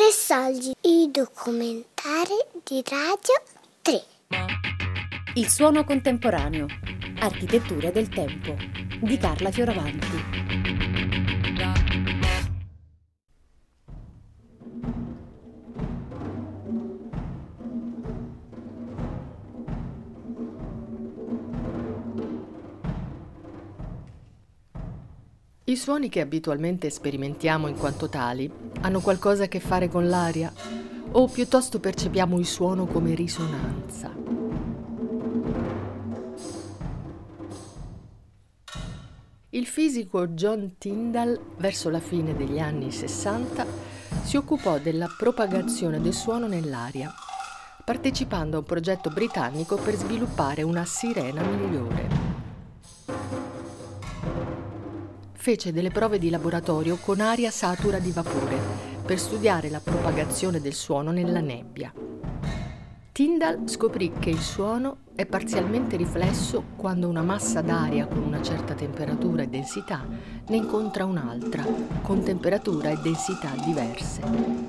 TRE SOLDI, il documentario di Radio 3. Il suono contemporaneo, architetture del tempo, di Carla Fioravanti. I suoni che abitualmente sperimentiamo in quanto tali hanno qualcosa a che fare con l'aria, o piuttosto percepiamo il suono come risonanza. Il fisico John Tyndall, verso la fine degli anni 60, si occupò della propagazione del suono nell'aria, partecipando a un progetto britannico per sviluppare una sirena migliore. Fece delle prove di laboratorio con aria satura di vapore per studiare la propagazione del suono nella nebbia. Tyndall scoprì che il suono è parzialmente riflesso quando una massa d'aria con una certa temperatura e densità ne incontra un'altra con temperatura e densità diverse.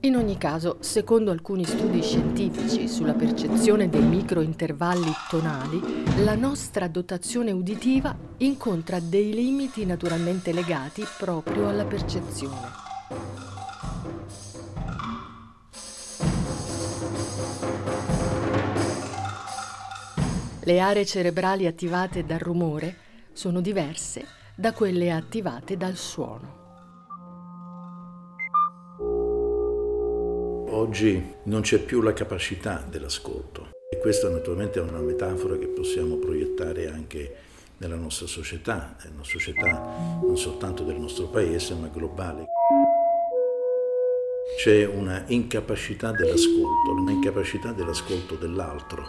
In ogni caso, secondo alcuni studi scientifici sulla percezione dei microintervalli tonali, la nostra dotazione uditiva incontra dei limiti naturalmente legati proprio alla percezione. Le aree cerebrali attivate dal rumore sono diverse da quelle attivate dal suono. Oggi non c'è più la capacità dell'ascolto e questa naturalmente è una metafora che possiamo proiettare anche nella nostra società, è una società non soltanto del nostro paese ma globale. C'è una incapacità dell'ascolto dell'altro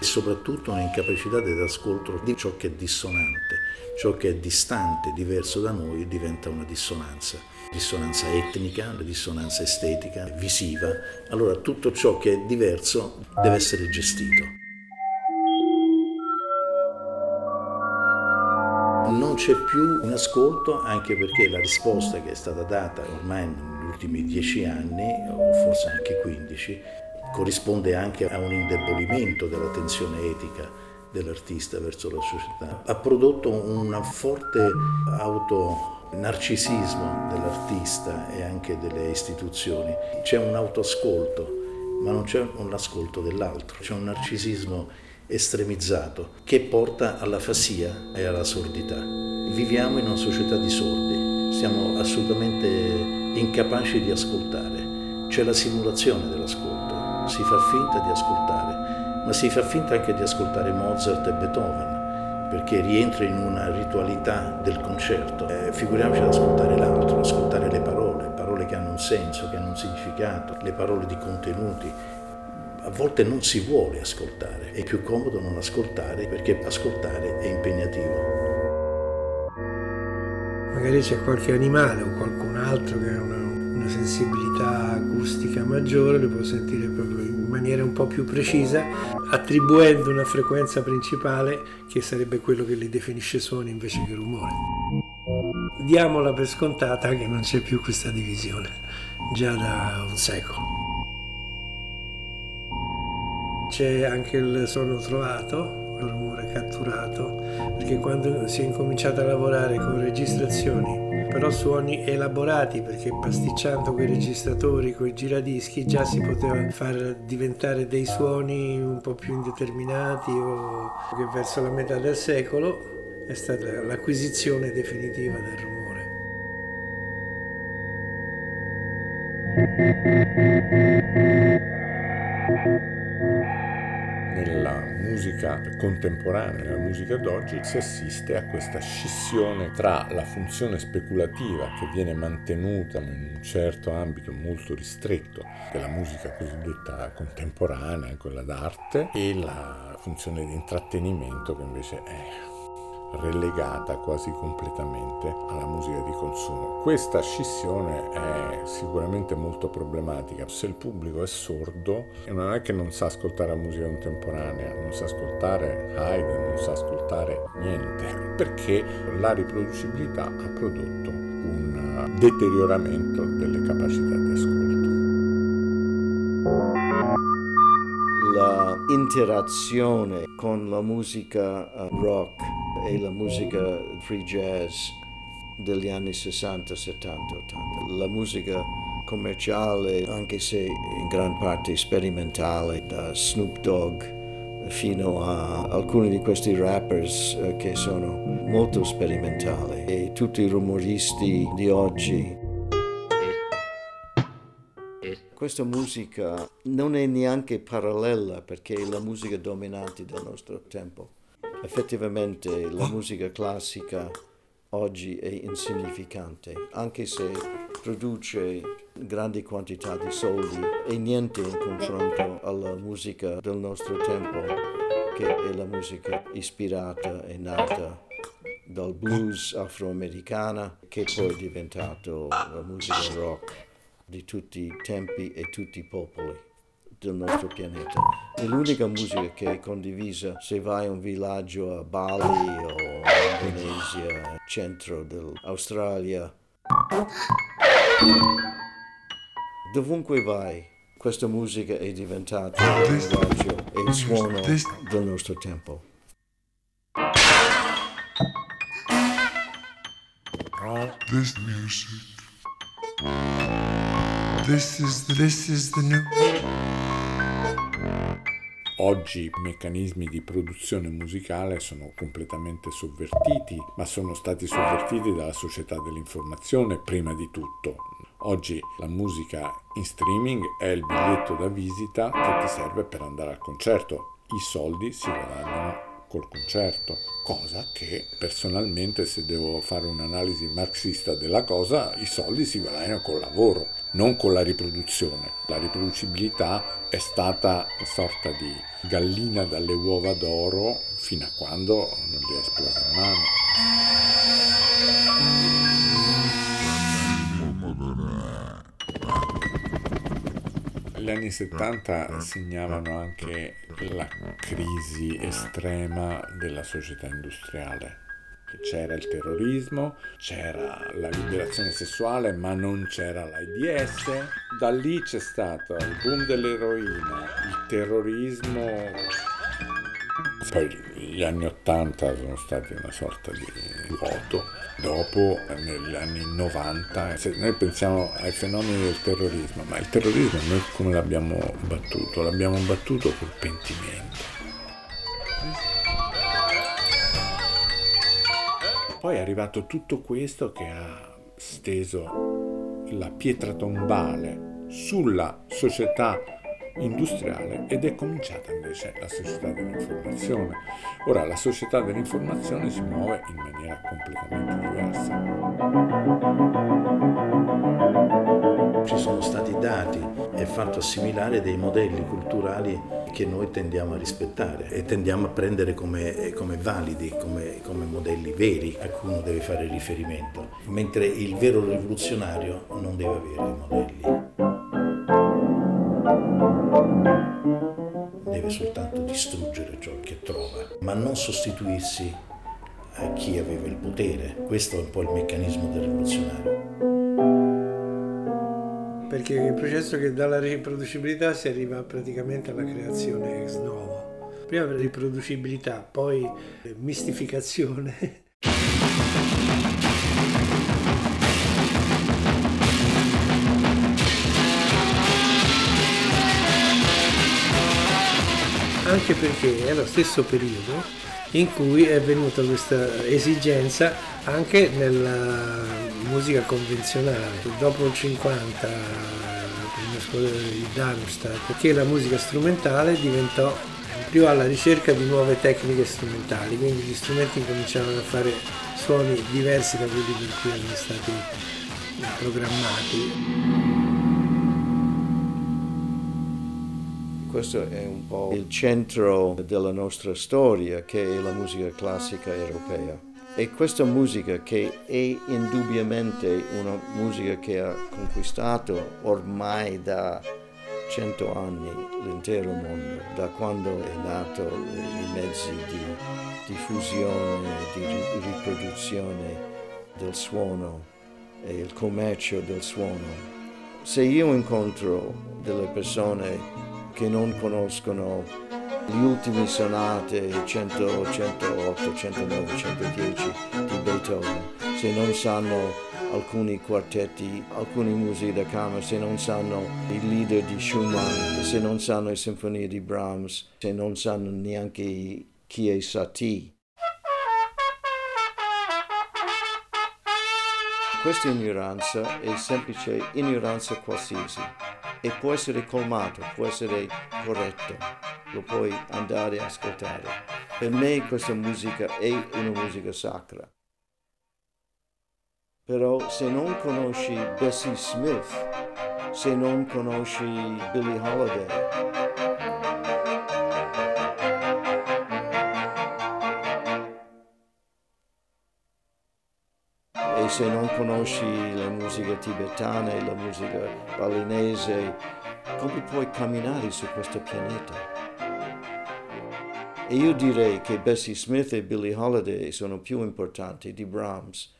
e soprattutto una incapacità dell'ascolto di ciò che è dissonante, ciò che è distante, diverso da noi diventa una dissonanza. Dissonanza etnica, la dissonanza estetica, visiva. Allora tutto ciò che è diverso deve essere gestito. Non c'è più un ascolto anche perché la risposta che è stata data ormai negli ultimi 10 anni, o forse anche 15, corrisponde anche a un indebolimento della tensione etica dell'artista verso la società. Ha prodotto un forte narcisismo dell'artista e anche delle istituzioni. C'è un autoascolto, ma non c'è un ascolto dell'altro. C'è un narcisismo estremizzato che porta alla afasia e alla sordità. Viviamo in una società di sordi, siamo assolutamente incapaci di ascoltare. C'è la simulazione dell'ascolto, si fa finta di ascoltare, ma si fa finta anche di ascoltare Mozart e Beethoven, perché rientra in una ritualità del concerto. Figuriamoci ad ascoltare l'altro, ascoltare le parole che hanno un senso, che hanno un significato, le parole di contenuti. A volte non si vuole ascoltare, è più comodo non ascoltare perché ascoltare è impegnativo. Magari c'è qualche animale o qualcun altro che ha una sensibilità acustica maggiore, lo può sentire proprio in maniera un po' più precisa, attribuendo una frequenza principale che sarebbe quello che li definisce suoni invece che rumore. Diamola per scontata che non c'è più questa divisione, già da un secolo. C'è anche il suono trovato, il rumore catturato, perché quando si è incominciato a lavorare con registrazioni, però suoni elaborati, perché pasticciando quei registratori, quei giradischi, già si poteva far diventare dei suoni un po' più indeterminati, o che verso la metà del secolo è stata l'acquisizione definitiva del rumore. Nella musica contemporanea, la musica d'oggi, si assiste a questa scissione tra la funzione speculativa che viene mantenuta in un certo ambito molto ristretto della musica cosiddetta contemporanea, quella d'arte, e la funzione di intrattenimento che invece è relegata quasi completamente alla musica di consumo. Questa scissione è sicuramente molto problematica. Se il pubblico è sordo, non è che non sa ascoltare la musica contemporanea, non sa ascoltare Haydn, non sa ascoltare niente, perché la riproducibilità ha prodotto un un deterioramento delle capacità di ascolto. La interazione con la musica rock e la musica free jazz degli anni 60, 70, 80, la musica commerciale, anche se in gran parte sperimentale, da Snoop Dogg fino a alcuni di questi rappers che sono molto sperimentali, e tutti i rumoristi di oggi. Questa musica non è neanche parallela, perché è la musica dominante del nostro tempo. Effettivamente la musica classica oggi è insignificante, anche se produce grandi quantità di soldi, e niente in confronto alla musica del nostro tempo, che è la musica ispirata e nata dal blues afroamericana, che poi è diventato la musica rock di tutti i tempi e tutti i popoli del nostro pianeta. È l'unica musica che è condivisa. Se vai a un villaggio a Bali o in Indonesia, centro dell'Australia, dovunque vai, questa musica è diventata il linguaggio e il suono del nostro tempo. This music. This is the new. Oggi i meccanismi di produzione musicale sono completamente sovvertiti, ma sono stati sovvertiti dalla società dell'informazione prima di tutto. Oggi la musica in streaming è il biglietto da visita che ti serve per andare al concerto. I soldi si guadagnano col concerto, cosa che personalmente, se devo fare un'analisi marxista della cosa, i soldi si guadagnano col lavoro, non con la riproduzione. La riproducibilità è stata una sorta di gallina dalle uova d'oro fino a quando non gli è esplosa in mano. Gli anni 70 segnavano anche la crisi estrema della società industriale. C'era il terrorismo, c'era la liberazione sessuale, ma non c'era l'AIDS. Da lì c'è stato il boom dell'eroina, il terrorismo. Poi gli anni 80 sono stati una sorta di vuoto. Dopo, negli anni 90, se noi pensiamo ai fenomeni del terrorismo, ma il terrorismo noi come l'abbiamo battuto? L'abbiamo battuto col pentimento. Poi è arrivato tutto questo che ha steso la pietra tombale sulla società industriale, ed è cominciata invece la società dell'informazione. Ora la società dell'informazione si muove in maniera completamente diversa. Ci sono stati dati e fatto assimilare dei modelli culturali che noi tendiamo a rispettare e tendiamo a prendere come validi, come modelli veri a cui uno deve fare riferimento, mentre il vero rivoluzionario non deve avere modelli. Deve soltanto distruggere ciò che trova, ma non sostituirsi a chi aveva il potere. Questo è un po' il meccanismo del rivoluzionario. Perché è un processo che dalla riproducibilità si arriva praticamente alla creazione ex novo. Prima la riproducibilità, poi mistificazione. Anche perché è lo stesso periodo in cui è venuta questa esigenza anche nella musica convenzionale. Dopo il 50, prima scuola di Darmstadt, che la musica strumentale diventò più alla ricerca di nuove tecniche strumentali, quindi gli strumenti cominciavano a fare suoni diversi da quelli per cui erano stati programmati. Questo è un po' il centro della nostra storia, che è la musica classica europea. E questa musica, che è indubbiamente una musica che ha conquistato ormai da 100 anni l'intero mondo, da quando è nato i mezzi di diffusione, di riproduzione del suono e il commercio del suono. Se io incontro delle persone che non conoscono le ultime sonate 100, 108, 109, 110 di Beethoven, se non sanno alcuni quartetti, alcune musiche da camera, se non sanno i lieder di Schumann, se non sanno le sinfonie di Brahms, se non sanno neanche chi è Satie. Questa ignoranza è semplice ignoranza qualsiasi e può essere colmato, può essere corretto, lo puoi andare a ascoltare. Per me questa musica è una musica sacra. Però se non conosci Bessie Smith, se non conosci Billie Holiday, e se non conosci la musica tibetana e la musica balinese, come puoi camminare su questo pianeta? E io direi che Bessie Smith e Billie Holiday sono più importanti di Brahms.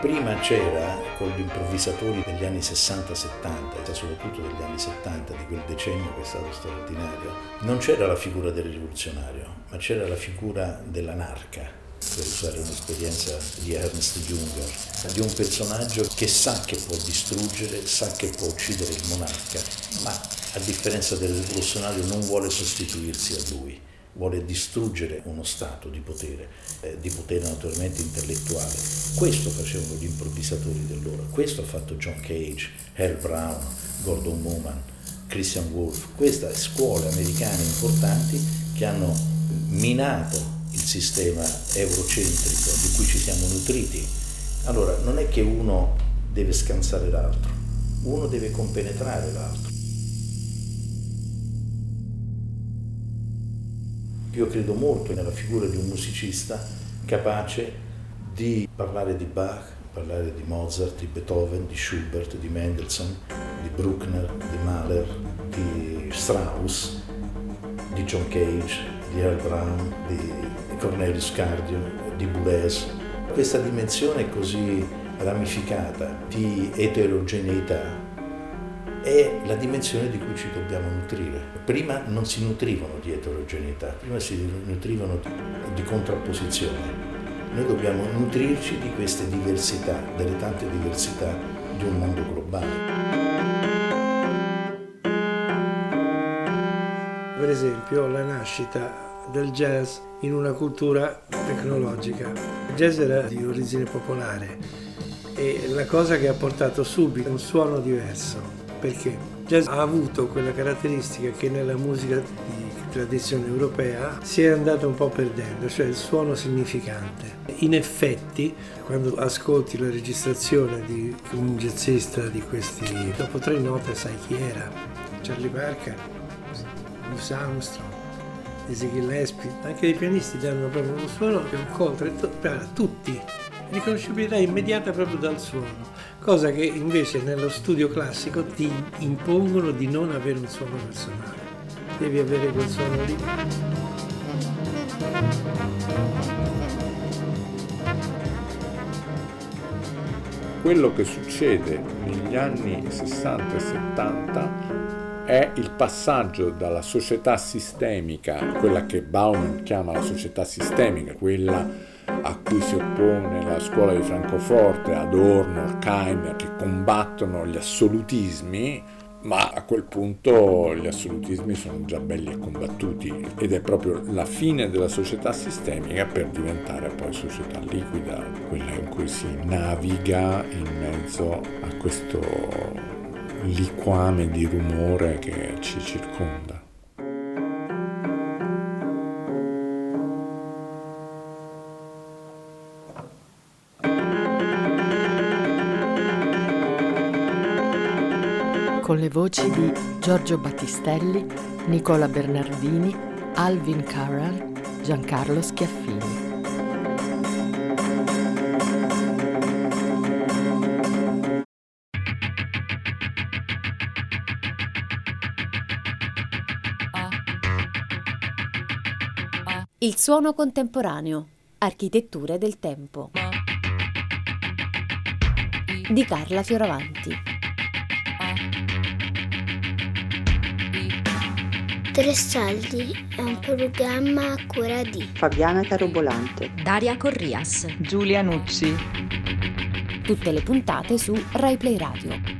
Prima c'era, con gli improvvisatori degli anni 60-70, soprattutto degli anni 70, di quel decennio che è stato straordinario, non c'era la figura del rivoluzionario, ma c'era la figura dell'anarca, per usare un'esperienza di Ernst Jünger, di un personaggio che sa che può distruggere, sa che può uccidere il monarca, ma a differenza del rivoluzionario non vuole sostituirsi a lui. Vuole distruggere uno stato di potere naturalmente intellettuale. Questo facevano gli improvvisatori dell'ora, questo ha fatto John Cage, Earle Brown, Gordon Mumman, Christian Wolff, queste scuole americane importanti che hanno minato il sistema eurocentrico di cui ci siamo nutriti. Allora, non è che uno deve scansare l'altro, uno deve compenetrare l'altro. Io credo molto nella figura di un musicista capace di parlare di Bach, parlare di Mozart, di Beethoven, di Schubert, di Mendelssohn, di Bruckner, di Mahler, di Strauss, di John Cage, di Earle Brown, di Cornelius Cardew, di Boulez. Questa dimensione così ramificata di eterogeneità è la dimensione di cui ci dobbiamo nutrire. Prima non si nutrivano di eterogeneità, prima si nutrivano di contrapposizione. Noi dobbiamo nutrirci di queste diversità, delle tante diversità di un mondo globale. Per esempio, la nascita del jazz in una cultura tecnologica. Il jazz era di origine popolare e la cosa che ha portato subito è un suono diverso. Perché il jazz ha avuto quella caratteristica che nella musica di tradizione europea si è andata un po' perdendo, cioè il suono significante. In effetti, quando ascolti la registrazione di un jazzista di questi, dopo tre note sai chi era. Charlie Parker, Louis Armstrong, Dizzy Gillespie, anche i pianisti danno proprio un suono che incontra tutti, riconoscibilità immediata proprio dal suono. Cosa che invece nello studio classico ti impongono di non avere un suono personale, devi avere quel suono lì. Quello che succede negli anni 60 e 70 è il passaggio dalla società sistemica, quella che Bauman chiama la società sistemica, quella a cui si oppone la scuola di Francoforte, Adorno, Horkheimer, che combattono gli assolutismi, ma a quel punto gli assolutismi sono già belli e combattuti ed è proprio la fine della società sistemica per diventare poi società liquida, quella in cui si naviga in mezzo a questo liquame di rumore che ci circonda. Con le voci di Giorgio Battistelli, Nicola Bernardini, Alvin Carral, Giancarlo Schiaffini. Il suono contemporaneo. Architetture del tempo di Carla Fioravanti. TRE SOLDI è un programma a cura di Fabiana Carobolante, Daria Corrias, Giulia Nucci. Tutte le puntate su RaiPlay Radio.